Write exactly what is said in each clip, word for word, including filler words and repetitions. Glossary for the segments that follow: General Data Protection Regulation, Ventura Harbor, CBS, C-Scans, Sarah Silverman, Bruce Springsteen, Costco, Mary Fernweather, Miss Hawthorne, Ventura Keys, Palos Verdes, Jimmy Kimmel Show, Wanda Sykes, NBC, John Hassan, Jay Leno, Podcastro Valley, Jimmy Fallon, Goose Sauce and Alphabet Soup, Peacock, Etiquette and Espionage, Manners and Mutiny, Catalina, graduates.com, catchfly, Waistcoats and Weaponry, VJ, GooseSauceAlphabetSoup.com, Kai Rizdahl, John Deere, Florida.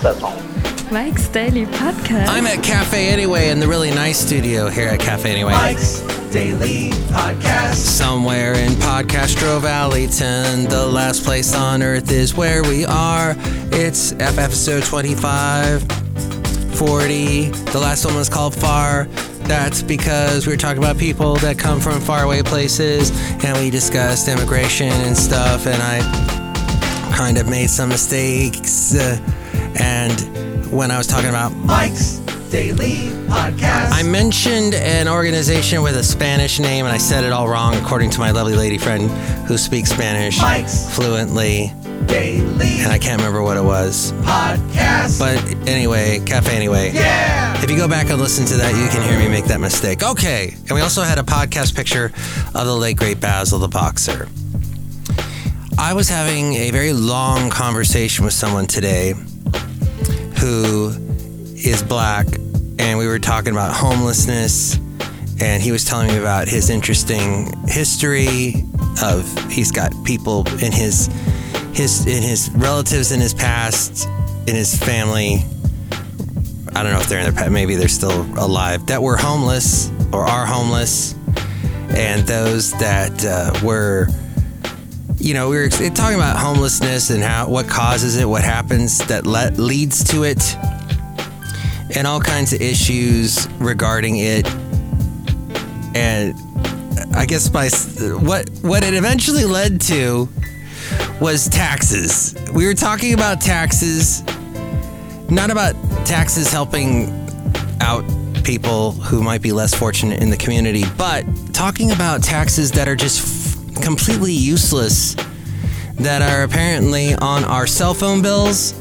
process home. Mike's Daily Podcast. I'm at Cafe Anyway in the really nice studio here at Cafe Anyway. Mike's Daily Podcast. Somewhere in Podcastro Valleyton, the last place on earth is where we are. It's episode twenty-five forty. The last one was called Far. That's because we were talking about people that come from faraway places, and we discussed immigration and stuff, and I kind of made some mistakes, uh, and... when I was talking about Mike's Daily Podcast, I mentioned an organization with a Spanish name, and I said it all wrong, according to my lovely lady friend who speaks Spanish Mike's fluently. Daily, and I can't remember what it was. Podcast. But anyway, Cafe Anyway. Yeah. If you go back and listen to that, you can hear me make that mistake. Okay. And we also had a podcast picture of the late great Basil the Boxer. I was having a very long conversation with someone today who is black, and we were talking about homelessness, and he was telling me about his interesting history of he's got people in his his in his relatives in his past, in his family. I don't know if they're in their past, maybe they're still alive, that were homeless or are homeless, and those that uh, were, you know, we were talking about homelessness and how, what causes it, what happens that le- leads to it, and all kinds of issues regarding it. And I guess by what what it eventually led to was taxes. We were talking about taxes, not about taxes helping out people who might be less fortunate in the community, but talking about taxes that are just completely useless, that are apparently on our cell phone bills.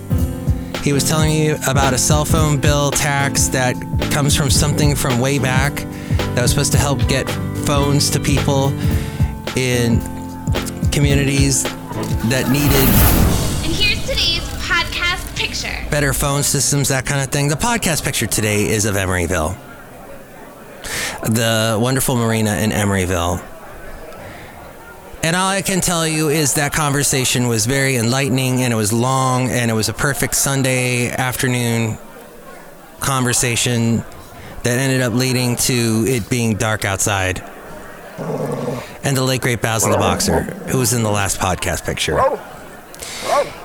He was telling me about a cell phone bill tax that comes from something from way back that was supposed to help get phones to people in communities that needed. And here's today's podcast picture. Better phone systems, that kind of thing. The podcast picture today is of Emeryville, the wonderful marina in Emeryville. And all I can tell you is that conversation was very enlightening, and it was long, and it was a perfect Sunday afternoon conversation that ended up leading to it being dark outside. And the late great Basil the Boxer, who was in the last podcast picture.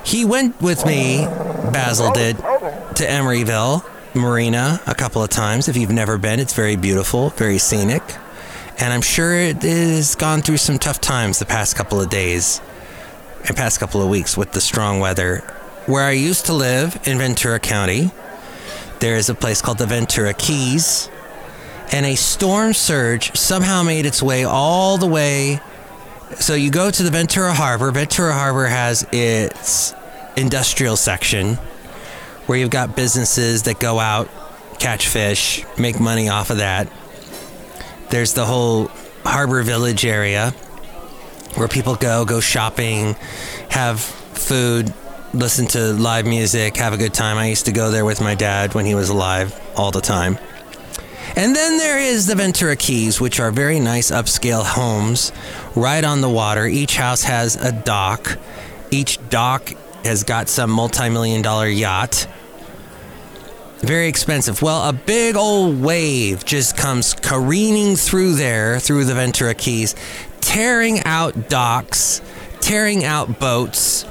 He went with me, Basil did, to Emeryville Marina a couple of times. If you've never been, it's very beautiful, very scenic. And I'm sure it has gone through some tough times the past couple of days and past couple of weeks with the strong weather. Where I used to live in Ventura County, there is a place called the Ventura Keys, and a storm surge somehow made its way all the way. So you go to the Ventura Harbor. Ventura Harbor has its industrial section where you've got businesses that go out, catch fish, make money off of that. There's the whole Harbor Village area where people go, go shopping, have food, listen to live music, have a good time. I used to go there with my dad when he was alive all the time. And then there is the Ventura Keys, which are very nice upscale homes right on the water. Each house has a dock. Each dock has got some multi-million dollar yacht. Very expensive. Well, a big old wave just comes careening through there, through the Ventura Keys, tearing out docks, tearing out boats.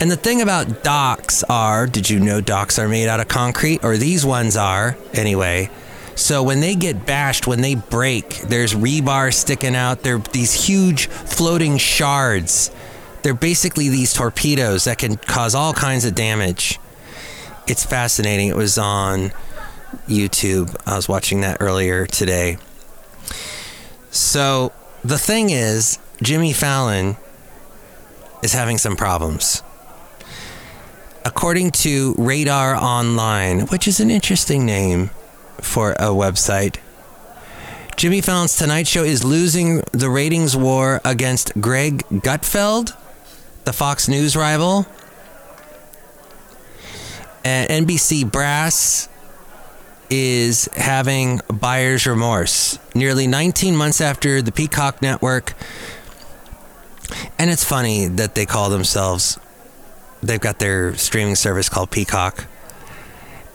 And the thing about docks are, did you know docks are made out of concrete? Or these ones are, anyway. So when they get bashed, when they break, there's rebar sticking out. There are these huge floating shards. They're basically these torpedoes that can cause all kinds of damage. It's fascinating. It was on YouTube. I was watching that earlier today. So the thing is, Jimmy Fallon is having some problems. According to Radar Online, which is an interesting name for a website, Jimmy Fallon's Tonight Show is losing the ratings war against Greg Gutfeld, the Fox News rival, and N B C brass is having buyer's remorse nearly nineteen months after the Peacock network. And it's funny that they call themselves They've got their streaming service called Peacock.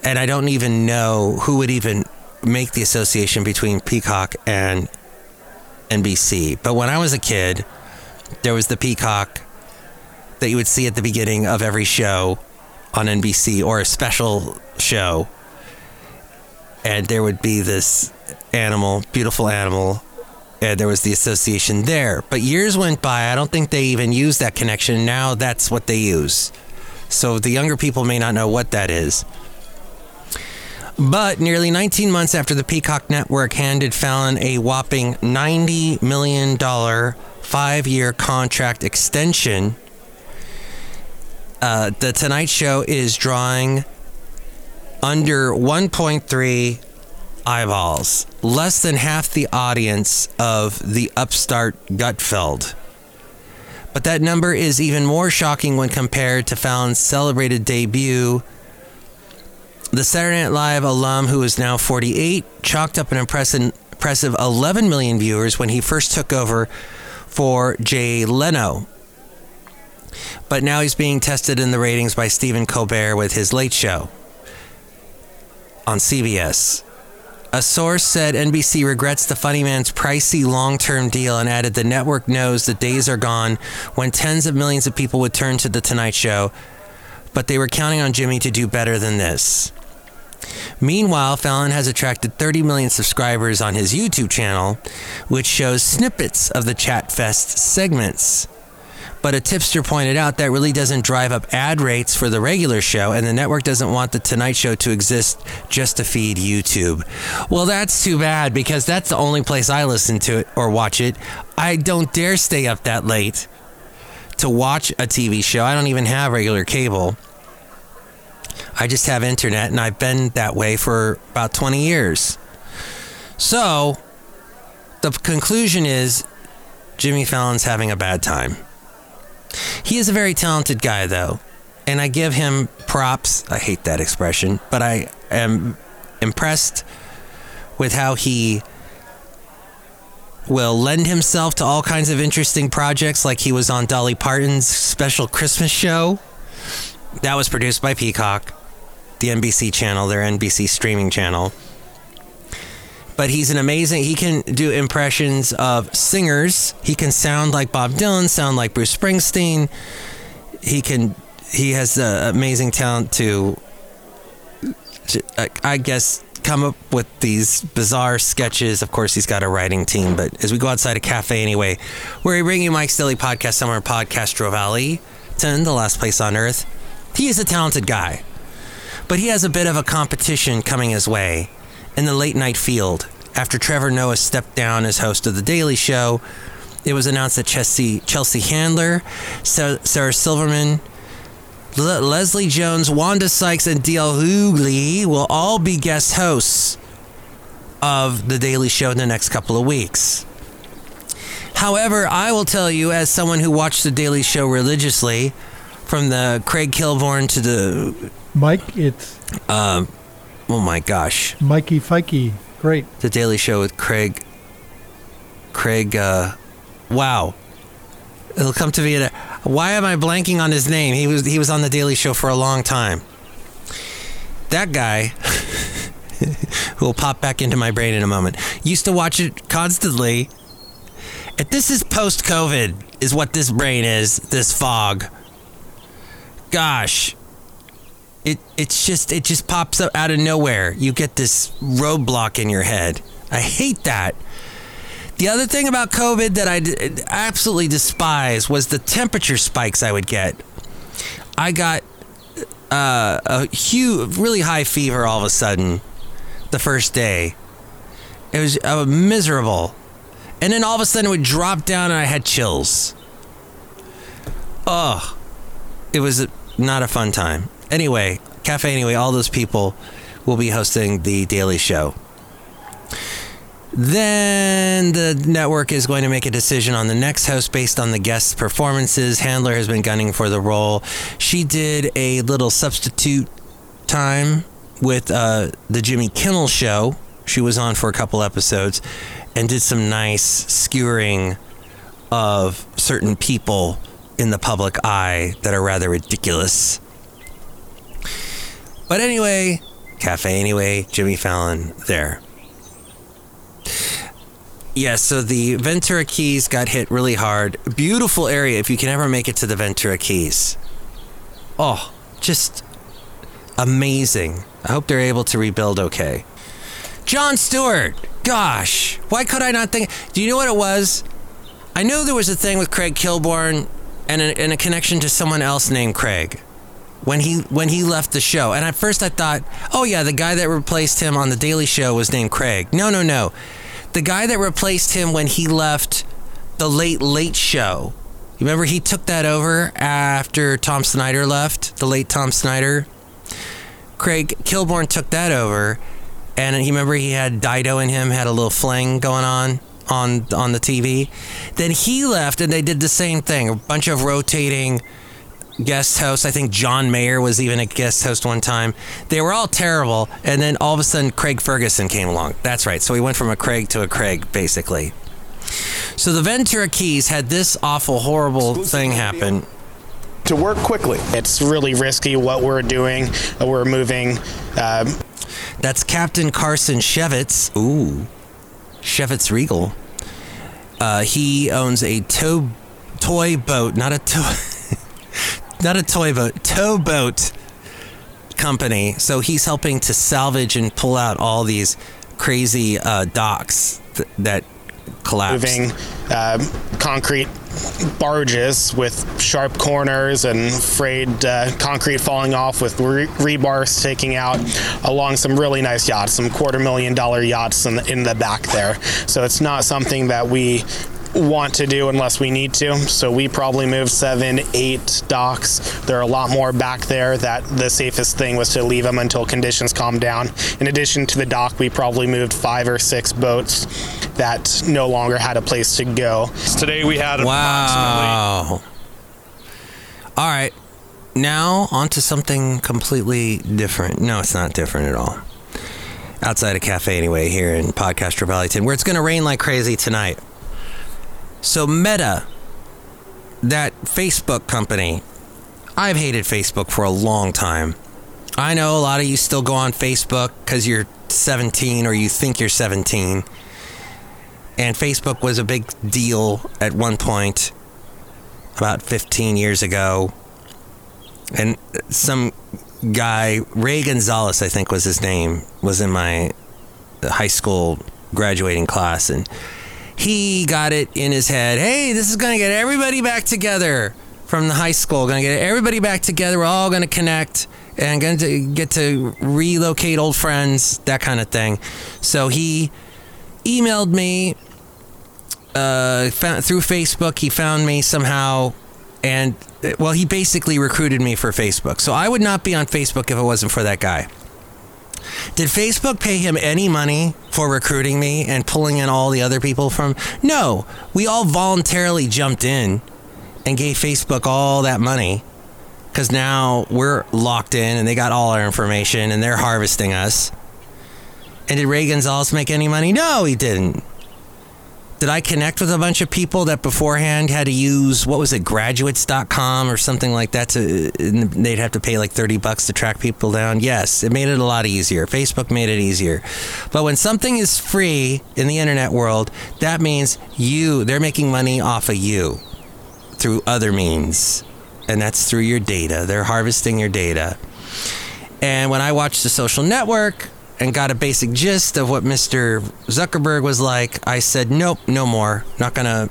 And I don't even know who would even make the association between Peacock and N B C. But when I was a kid, there was the Peacock that you would see at the beginning of every show on N B C, or a special show. And there would be this animal, beautiful animal, and there was the association there. But years went by, I don't think they even used that connection. Now that's what they use. So the younger people may not know what that is. But nearly nineteen months after the Peacock Network handed Fallon a whopping ninety million dollars five-year contract extension, uh, The Tonight Show is drawing under one point three eyeballs, less than half the audience of the upstart Gutfeld. But that number is even more shocking when compared to Fallon's celebrated debut. The Saturday Night Live alum, who is now forty-eight, chalked up an impressive impressive eleven million viewers when he first took over for Jay Leno. But now he's being tested in the ratings by Stephen Colbert with his Late Show on C B S. A source said N B C regrets the funny man's pricey long-term deal and added the network knows the days are gone when tens of millions of people would turn to The Tonight Show, but they were counting on Jimmy to do better than this. Meanwhile, Fallon has attracted thirty million subscribers on his YouTube channel, which shows snippets of the Chatfest segments. But a tipster pointed out that really doesn't drive up ad rates for the regular show, and the network doesn't want The Tonight Show to exist just to feed YouTube. Well, that's too bad, because that's the only place I listen to it or watch it. I don't dare stay up that late to watch a T V show. I don't even have regular cable. I just have internet, and I've been that way for about twenty years. So, the conclusion is Jimmy Fallon's having a bad time. He is a very talented guy, though, and I give him props. I hate that expression, but I am impressed with how he will lend himself to all kinds of interesting projects, like he was on Dolly Parton's special Christmas show. That was produced by Peacock, the N B C channel, their N B C streaming channel. But he's an amazing, he can do impressions of singers. He can sound like Bob Dylan, sound like Bruce Springsteen. He can, he has the amazing talent to, I guess, come up with these bizarre sketches. Of course, he's got a writing team, but as we go outside a cafe anyway, where we bring you Mike's Daily Podcast somewhere in Podcastro Valley, ten, the last place on earth. He is a talented guy, but he has a bit of a competition coming his way in the late night field. After Trevor Noah stepped down as host of The Daily Show, it was announced that Chelsea, Chelsea Handler, Sarah Silverman, Le- Leslie Jones, Wanda Sykes, and D L Hughley will all be guest hosts of The Daily Show in the next couple of weeks. However, I will tell you, as someone who watched The Daily Show religiously, from the Craig Kilborn to the... Mike, it's... Um... Oh my gosh. Mikey Fikey. Great. The Daily Show with Craig. Craig, uh, wow. It'll come to me. At a, why am I blanking on his name? He was he was on The Daily Show for a long time. That guy, who will pop back into my brain in a moment, used to watch it constantly. And this is post-COVID, is what this brain is, this fog. Gosh. It it's just it just pops up out of nowhere. You get this roadblock in your head. I hate that. The other thing about COVID that I d- absolutely despise was the temperature spikes I would get. I got uh, a huge, really high fever all of a sudden the first day. It was uh, miserable. And then all of a sudden it would drop down and I had chills. Ugh. It was a, not a fun time. Anyway, Cafe Anyway, all those people will be hosting The Daily Show. Then the network is going to make a decision on the next host based on the guests' performances. Handler has been gunning for the role. She did a little substitute time with uh, the Jimmy Kimmel Show. She was on for a couple episodes and did some nice skewering of certain people in the public eye that are rather ridiculous. But anyway, Cafe Anyway, Jimmy Fallon there. Yeah, so the Ventura Keys got hit really hard. Beautiful area if you can ever make it to the Ventura Keys. Oh, just amazing. I hope they're able to rebuild okay. Jon Stewart. Gosh, why could I not think? Do you know what it was? I knew there was a thing with Craig Kilborn and a, and a connection to someone else named Craig when he when he left the show. And at first I thought, oh yeah, the guy that replaced him on The Daily Show was named Craig. No, no, no. The guy that replaced him when he left the Late Late Show. You remember he took that over after Tom Snyder left, the late Tom Snyder. Craig Kilborn took that over. And he remember he had Dido in him, had a little fling going on on on the T V. Then he left and they did the same thing. A bunch of rotating guest hosts. I think John Mayer was even a guest host one time. They were all terrible. And then all of a sudden, Craig Ferguson came along. That's right. So he went from a Craig to a Craig, basically. So the Ventura Keys had this awful, horrible thing happen. To work quickly. It's really risky what we're doing. We're moving... Um, That's Captain Carson Shevitz. Ooh, Shevitz Regal. Uh, he owns a tow, toy boat, not a toy, not a toy boat, tow boat company. So he's helping to salvage and pull out all these crazy uh, docks th- that collapsed. Moving uh, concrete barges with sharp corners and frayed uh, concrete falling off with re- rebar sticking out along some really nice yachts, some quarter million dollar yachts in the, in the back there. So it's not something that we want to do unless we need to. So we probably moved seven, eight docks. There are a lot more back there that the safest thing was to leave them until conditions calmed down. In addition to the dock, we probably moved five or six boats that no longer had a place to go. Today we had wow. approximately... All right. Now on to something completely different. No, it's not different at all. Outside a Cafe Anyway here in Podcastro Valley, where it's going to rain like crazy tonight. So Meta, that Facebook company, I've hated Facebook for a long time. I know a lot of you still go on Facebook because you're seventeen or you think you're seventeen. And Facebook was a big deal at one point, about fifteen years ago. And some guy, Ray Gonzalez, I think was his name, was in my high school graduating class, and he got it in his head, hey, this is going to get everybody back together from the high school. Going to get everybody back together. We're all going to connect and going to get to relocate old friends, that kind of thing. So he emailed me uh, found, through Facebook. He found me somehow. And, well, he basically recruited me for Facebook. So I would not be on Facebook if it wasn't for that guy. Did Facebook pay him any money for recruiting me and pulling in all the other people from? No, we all voluntarily jumped in and gave Facebook all that money because now we're locked in and they got all our information and they're harvesting us. And did Ray Gonzalez make any money? No, he didn't. Did I connect with a bunch of people that beforehand had to use, what was it, graduates dot com or something like that? To they'd have to pay like thirty bucks to track people down. Yes, it made it a lot easier. Facebook made it easier. But when something is free in the internet world, that means you, they're making money off of you through other means. And that's through your data. They're harvesting your data. And when I watched The Social Network and got a basic gist of what Mister Zuckerberg was like, I said, nope, no more. Not gonna.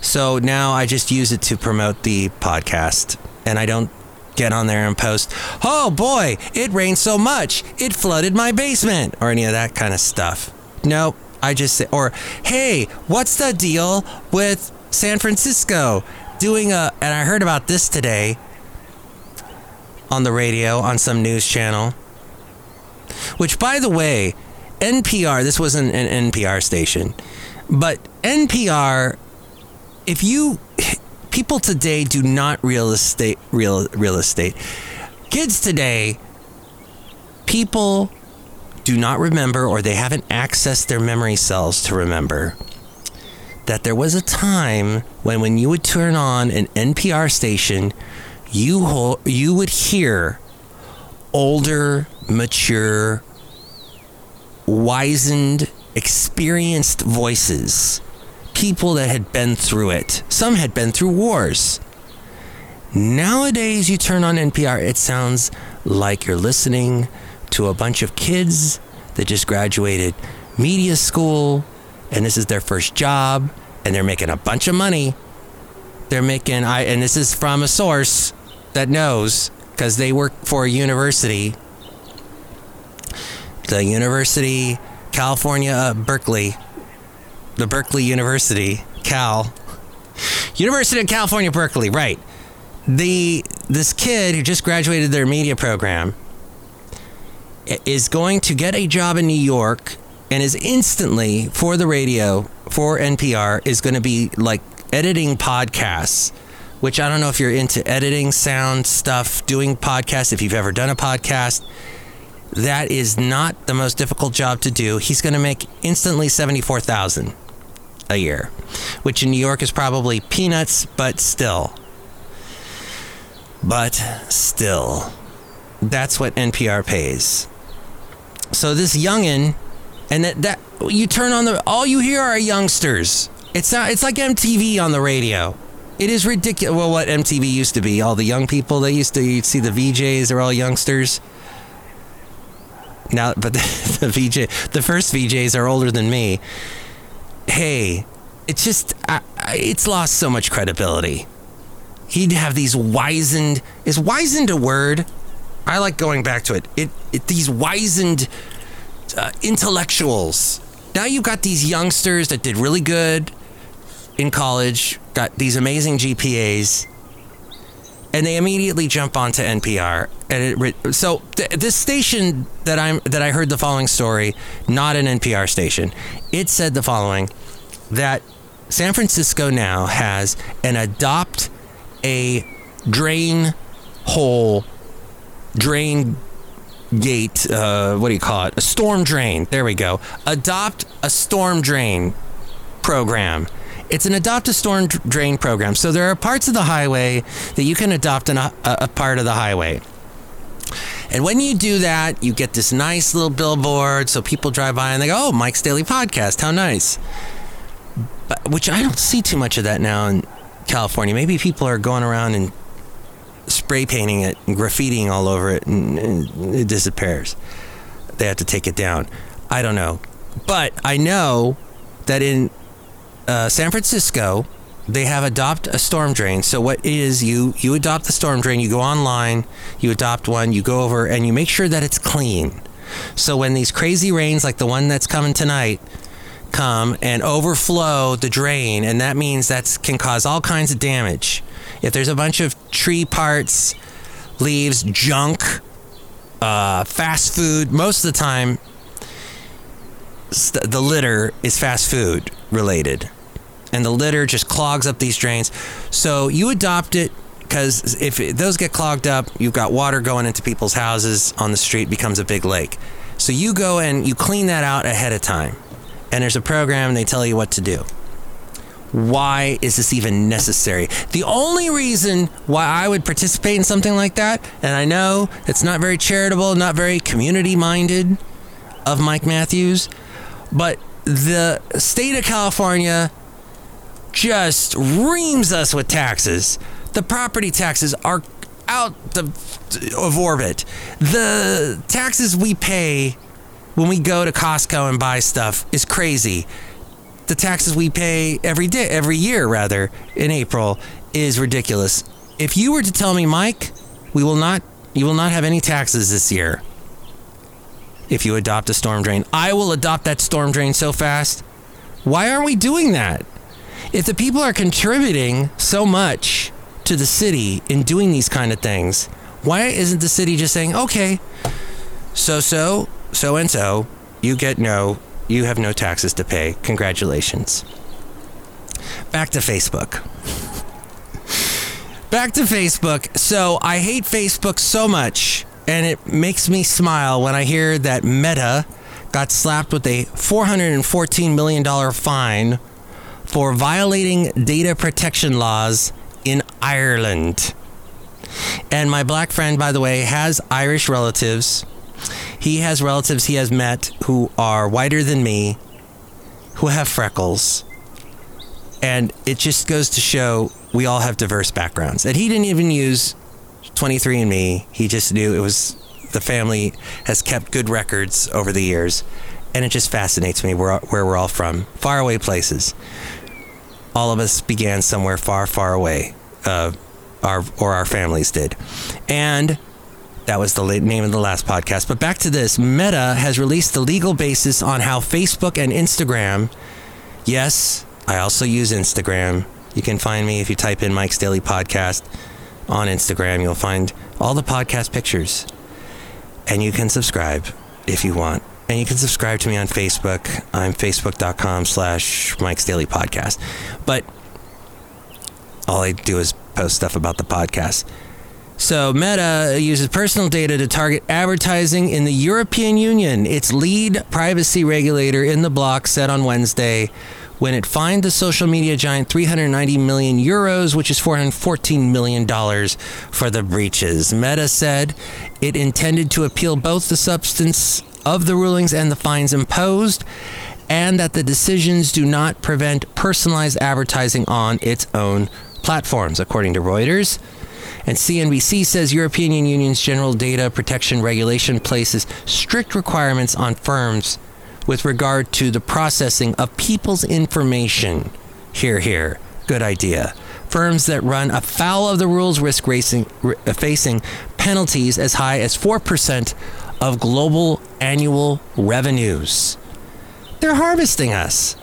So now I just use it to promote the podcast. And I don't get on there and post, oh boy, it rained so much, it flooded my basement, or any of that kind of stuff. Nope. I just say, or, hey, what's the deal with San Francisco doing a, and I heard about this today on the radio on some news channel. Which, by the way, N P R, this wasn't an N P R station, but N P R, if you, people today do not real estate, real, real estate. Kids today, people do not remember or they haven't accessed their memory cells to remember. that there was a time when when you would turn on an N P R station, you ho- you would hear older, mature, wizened, experienced voices, people that had been through it. Some had been through wars. Nowadays, you turn on N P R, it sounds like you're listening to a bunch of kids that just graduated media school, and this is their first job, and they're making a bunch of money. They're making, I and this is from a source that knows, because they work for a university. The University, California, uh, Berkeley, the Berkeley University, Cal, University of California, Berkeley, right. The this kid who just graduated their media program is going to get a job in New York and is instantly, for the radio, for N P R, is going to be like editing podcasts, which I don't know if you're into editing sound stuff, doing podcasts, if you've ever done a podcast. That is not the most difficult job to do. He's going to make instantly seventy-four thousand dollars a year, which in New York is probably peanuts, but still. But still, that's what N P R pays. So this youngin, and that, that you turn on the, all you hear are youngsters. It's not, it's like M T V on the radio. It is ridiculous. Well, what M T V used to be, all the young people they used to, you'd see the V Js, they're all youngsters. Now, but the, the V J, the first V Js are older than me. Hey, it's just, I, I, it's lost so much credibility. He'd have these wizened, is wizened a word? I like going back to it. It, it these wizened uh, intellectuals. Now you've got these youngsters that did really good in college, got these amazing G P As, and they immediately jump onto N P R. And it, so th- this station that I'm that I heard the following story, not an N P R station. It said the following, that San Francisco now has an adopt a drain hole, drain gate, uh, what do you call it? A storm drain. There we go. Adopt a storm drain program. It's an adopt a storm drain program. So there are parts of the highway that you can adopt an, a, a part of the highway. And when you do that, you get this nice little billboard. So people drive by and they go, oh, Mike's Daily Podcast. How nice. But, which I don't see too much of that now in California. Maybe people are going around and spray painting it and graffiting all over it, and, and it disappears. They have to take it down. I don't know. But I know that in uh, San Francisco, they have adopt a storm drain. So what is you, you adopt the storm drain, you go online, you adopt one, you go over and you make sure that it's clean. So when these crazy rains like the one that's coming tonight come and overflow the drain, and that means that can cause all kinds of damage. If there's a bunch of tree parts, leaves, junk, uh, fast food, most of the time st- the litter is fast food related, and the litter just clogs up these drains. So you adopt it, because if it, those get clogged up, you've got water going into people's houses on the street, becomes a big lake. So you go and you clean that out ahead of time. And there's a program, and they tell you what to do. Why is this even necessary? The only reason why I would participate in something like that, and I know it's not very charitable, not very community-minded of Mike Matthews, but the state of California just reams us with taxes. The property taxes are out the, of orbit. The taxes we pay when we go to Costco and buy stuff is crazy. The taxes we pay every day, every year rather, in April is ridiculous. If you were to tell me, Mike, we will not, you will not have any taxes this year if you adopt a storm drain, I will adopt that storm drain so fast. Why aren't we doing that? If the people are contributing so much to the city in doing these kind of things, why isn't the city just saying, okay, so, so, So and so, you get no, you have no taxes to pay. Congratulations. Back to Facebook. Back to Facebook. So I hate Facebook so much, and it makes me smile when I hear that Meta got slapped with a four hundred fourteen million dollars fine for violating data protection laws in Ireland. And my black friend, by the way, has Irish relatives. He has relatives he has met who are whiter than me, who have freckles. And it just goes to show we all have diverse backgrounds. And he didn't even use twenty-three and me. He just knew it was, the family has kept good records over the years. And it just fascinates me where, where we're all from. Faraway places. All of us began somewhere far, far away. Uh, our or our families did. And that was the name of the last podcast. But back to this. Meta has released the legal basis on how Facebook and Instagram, yes, I also use Instagram. You can find me if you type in Mike's Daily Podcast on Instagram. You'll find all the podcast pictures. And you can subscribe if you want. And you can subscribe to me on Facebook. I'm facebook.com slash Mike's Daily Podcast. But all I do is post stuff about the podcast. So Meta uses personal data to target advertising in the European Union. Its lead privacy regulator in the bloc said on Wednesday when it fined the social media giant three hundred ninety million euros, which is four hundred fourteen million dollars for the breaches. Meta said it intended to appeal both the substance of the rulings and the fines imposed, and that the decisions do not prevent personalized advertising on its own platforms, according to Reuters. And C N B C says European Union's general data protection regulation places strict requirements on firms with regard to the processing of people's information. Hear, hear. Good idea. Firms that run afoul of the rules risk racing, r- facing penalties as high as four percent of global annual revenues. They're harvesting us.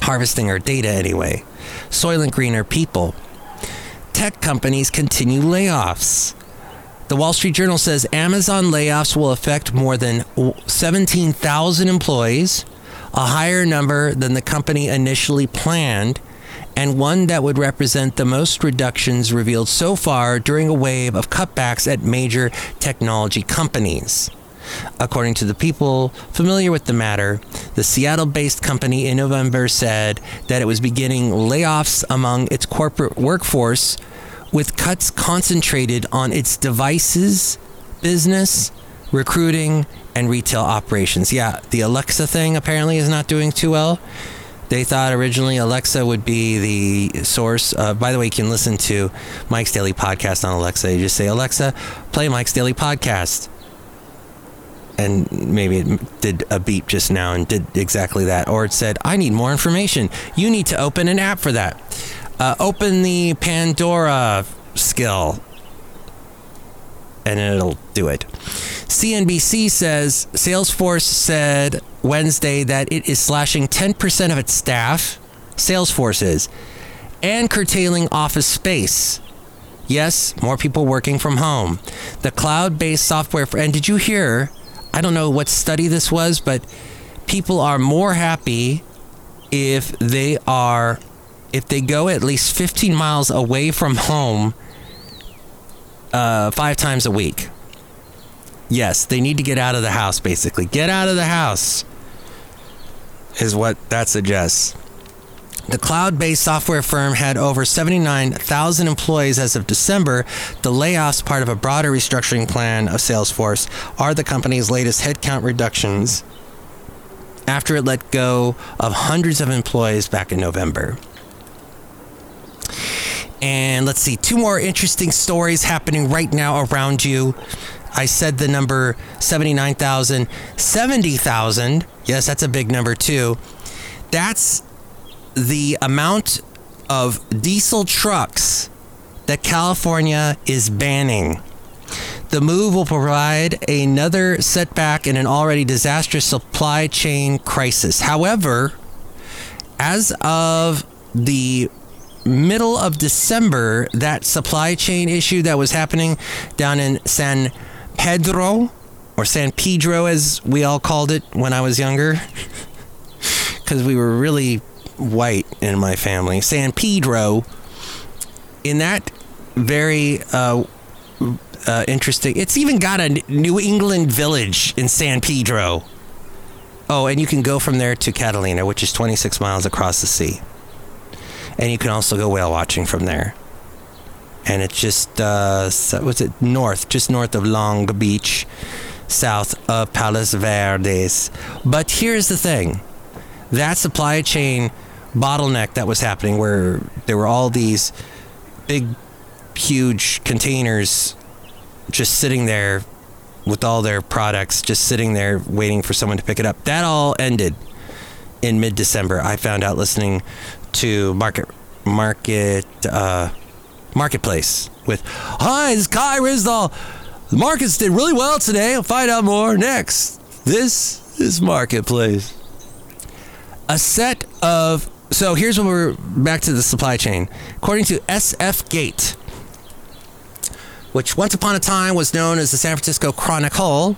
Harvesting our data anyway. Soylent Green are people. Tech companies continue layoffs. The Wall Street Journal says Amazon layoffs will affect more than seventeen thousand employees, a higher number than the company initially planned, and one that would represent the most reductions revealed so far during a wave of cutbacks at major technology companies. According to the people familiar with the matter, the Seattle-based company in November said that it was beginning layoffs among its corporate workforce, with cuts concentrated on its devices, business, recruiting, and retail operations. Yeah, the Alexa thing apparently is not doing too well. They thought originally Alexa would be the source. Uh, by the way, you can listen to Mike's Daily Podcast on Alexa. You just say, Alexa, play Mike's Daily Podcast. And maybe it did a beep just now and did exactly that. Or it said, I need more information. You need to open an app for that. Uh, open the Pandora skill. And it'll do it. C N B C says Salesforce said Wednesday that it is slashing ten percent of its staff, Salesforce is, and curtailing office space. Yes, more people working from home. The cloud-based software, for, and did you hear... I don't know what study this was, but people are more happy if they are, if they go at least fifteen miles away from home uh, five times a week. Yes, they need to get out of the house, basically. Get out of the house is what that suggests. The cloud-based software firm had over seventy-nine thousand employees as of December. The layoffs, part of a broader restructuring plan of Salesforce, are the company's latest headcount reductions after it let go of hundreds of employees back in November. And let's see, two more interesting stories happening right now around you. I said the number seventy-nine thousand. seventy thousand, yes, that's a big number too. That's the amount of diesel trucks that California is banning. The move will provide another setback in an already disastrous supply chain crisis. However, as of the middle of December, that supply chain issue that was happening down in San Pedro, or San Pedro as we all called it when I was younger, because we were really white in my family, San Pedro, in that very uh, uh, interesting, it's even got a New England village in San Pedro. Oh, and you can go from there to Catalina, which is twenty-six miles across the sea. And you can also go whale watching from there. And it's just, uh, what's it, north, just north of Long Beach, south of Palos Verdes. But here's the thing. That supply chain bottleneck that was happening, where there were all these big, huge containers just sitting there with all their products, just sitting there waiting for someone to pick it up. That all ended in mid-December. I found out listening to Market market, uh, Marketplace with, "Hi, this is Kai Rizdahl. The markets did really well today. I'll find out more next. This is Marketplace." A set of, so here's when we're back to the supply chain. According to S F Gate, which once upon a time was known as the San Francisco Chronicle,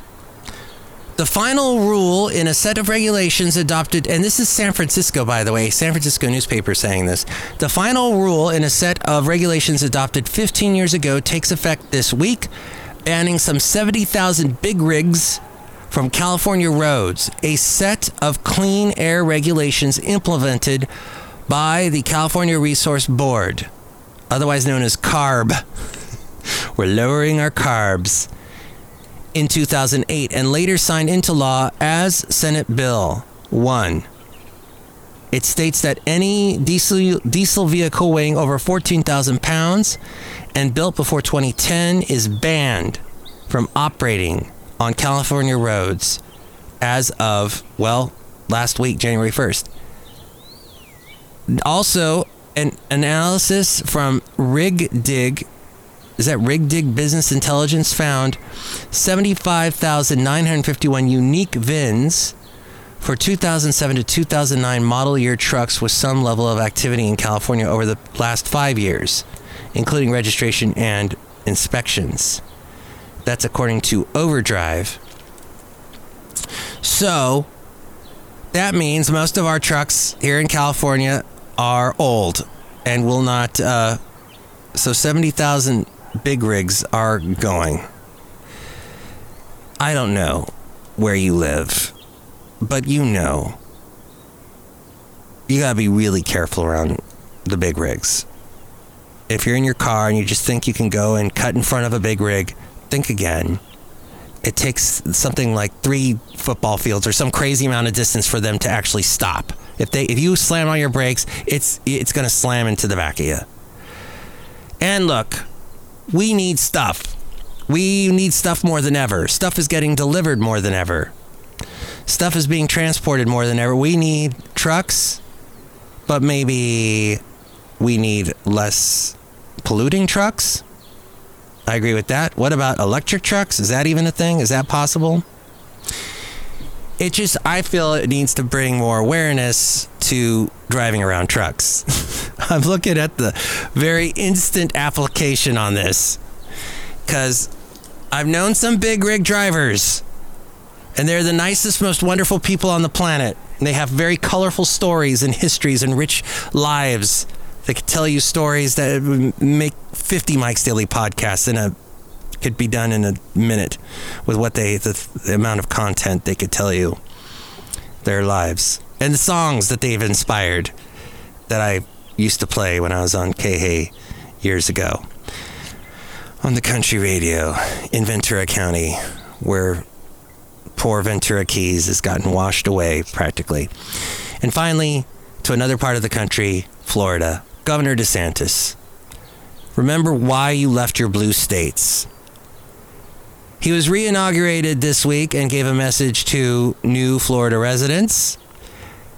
the final rule in a set of regulations adopted, and this is San Francisco, by the way, San Francisco newspaper saying this, the final rule in a set of regulations adopted fifteen years ago takes effect this week, banning some seventy thousand big rigs from California roads, a set of clean air regulations implemented by the California Resource Board, otherwise known as CARB. We're lowering our carbs in two thousand eight and later signed into law as Senate Bill one. It states that any diesel diesel vehicle weighing over fourteen thousand pounds and built before twenty ten is banned from operating on California roads as of, well, last week, January first. Also, an analysis from RigDig, is that RigDig Business Intelligence, found seventy-five thousand nine hundred fifty-one unique V I Ns for two thousand seven to two thousand nine model year trucks with some level of activity in California over the last five years, including registration and inspections. That's according to Overdrive. So that means most of our trucks here in California are old and will not, uh, so seventy thousand big rigs are going. I don't know where you live, but you know, you gotta be really careful around the big rigs. If you're in your car and you just think you can go and cut in front of a big rig, think again. It takes something like three football fields or some crazy amount of distance for them to actually stop. If they, if you slam on your brakes, it's it's gonna slam into the back of you. And look, we need stuff. We need stuff more than ever. Stuff is getting delivered more than ever. Stuff is being transported more than ever. We need trucks, but maybe we need less polluting trucks. I agree with that. What about electric trucks? Is that even a thing? Is that possible? It just, I feel it needs to bring more awareness to driving around trucks. I'm looking at the very instant application on this, because I've known some big rig drivers, and they're the nicest, most wonderful people on the planet. And they have very colorful stories and histories and rich lives. They could tell you stories that would make fifty Mike's Daily podcasts in a, could be done in a minute with what they, the, the amount of content they could tell you, their lives, and the songs that they've inspired that I used to play when I was on K H A years ago on the country radio in Ventura County, where poor Ventura Keys has gotten washed away practically. And finally, to another part of the country, Florida. Governor DeSantis, remember why you left your blue states. He was re-inaugurated this week and gave a message to new Florida residents.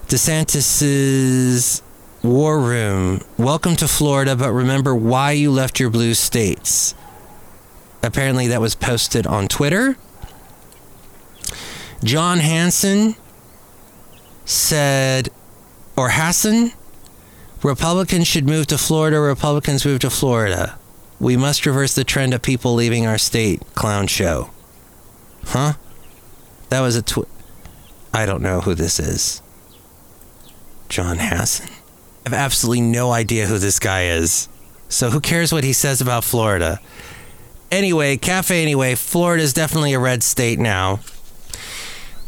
DeSantis's War Room. Welcome to Florida, but remember why you left your blue states. Apparently that was posted on Twitter. John Hassan said, or Hassan, Republicans should move to Florida. Republicans move to Florida. We must reverse the trend of people leaving our state. Clown show. Huh? That was a tw- I don't know who this is. John Hassan? I have absolutely no idea who this guy is. So who cares what he says about Florida? Anyway, Cafe Anyway, Florida is definitely a red state now.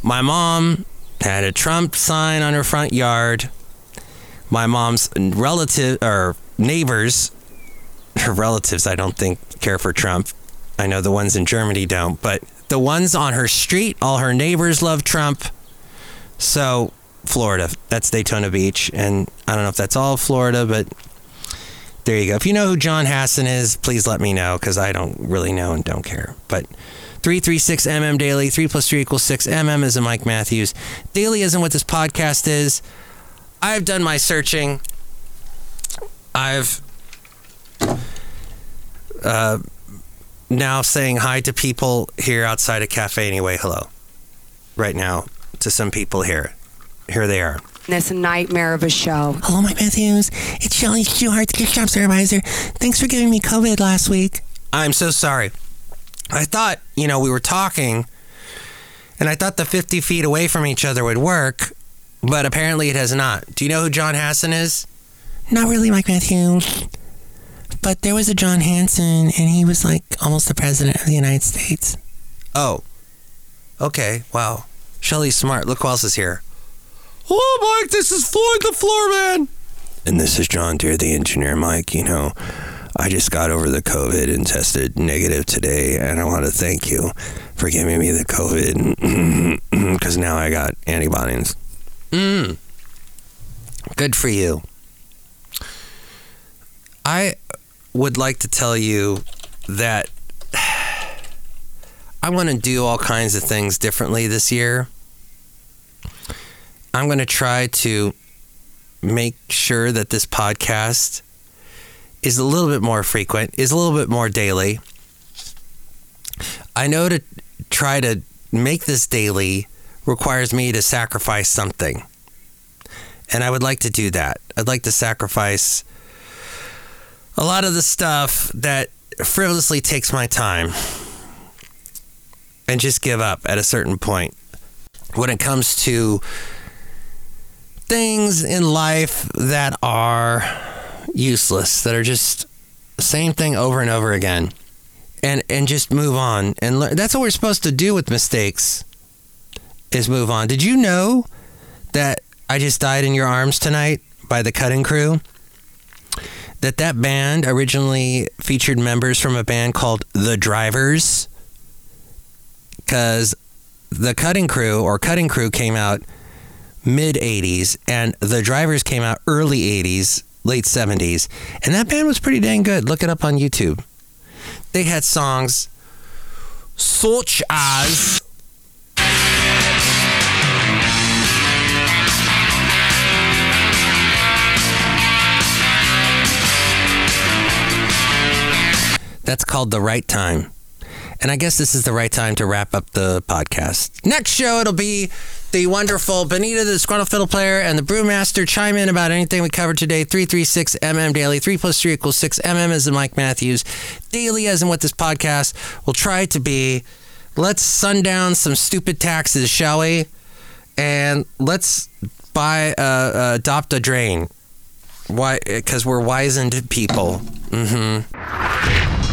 My mom had a Trump sign on her front yard. My mom's relative or neighbors, her relatives, I don't think care for Trump. I know the ones in Germany don't, but the ones on her street, all her neighbors love Trump. So Florida, that's Daytona Beach. And I don't know if that's all of Florida, but there you go. If you know who John Hassan is, please let me know, because I don't really know and don't care. But three thirty-six M M Daily, three plus three equals six. M M is in Mike Matthews. Daily isn't what this podcast is. I've done my searching. I've uh, now saying hi to people here outside of Cafe Anyway. Hello. Right now to some people here. Here they are. This nightmare of a show. Hello, Mike Matthews. It's Shelley Schuhart, the gift shop supervisor. Thanks for giving me COVID last week. I'm so sorry. I thought, you know, we were talking, and I thought the fifty feet away from each other would work, but apparently it has not. Do you know who John Hassan is? Not really, Mike Matthews. But there was a John Hassan, and he was, like, almost the president of the United States. Oh. Okay, wow. Shelley's smart. Look who else is here. Oh, Mike, this is Floyd the Floor Man. And this is John Deere, the engineer. Mike, you know, I just got over the COVID and tested negative today, and I want to thank you for giving me the COVID, because now I got antibodies. Mm. Good for you. I would like to tell you that I want to do all kinds of things differently this year. I'm going to try to make sure that this podcast is a little bit more frequent, is a little bit more daily. I know to try to make this daily requires me to sacrifice something. And I would like to do that. I'd like to sacrifice a lot of the stuff that frivolously takes my time and just give up at a certain point. When it comes to things in life that are useless, that are just same thing over and over again, and and just move on and learn. That's what we're supposed to do with mistakes, is move on. Did you know that I Just Died in Your Arms Tonight by The Cutting Crew? That that band originally featured members from a band called The Drivers, because The Cutting Crew or Cutting Crew came out mid eighties, and The Drivers came out early eighties, late seventies, and that band was pretty dang good. Look it up on YouTube. They had songs such as that's called The Right Time. And I guess this is the right time to wrap up the podcast. Next show, it'll be the wonderful Benita, the disgruntled fiddle player, and the brewmaster. Chime in about anything we covered today. three thirty-six M M Daily. three plus three equals six. M M as in Mike Matthews. Daily as in what this podcast will try to be. Let's sundown some stupid taxes, shall we? And let's buy, uh, uh, adopt a drain. Why? Because we're wizened people. Mm-hmm.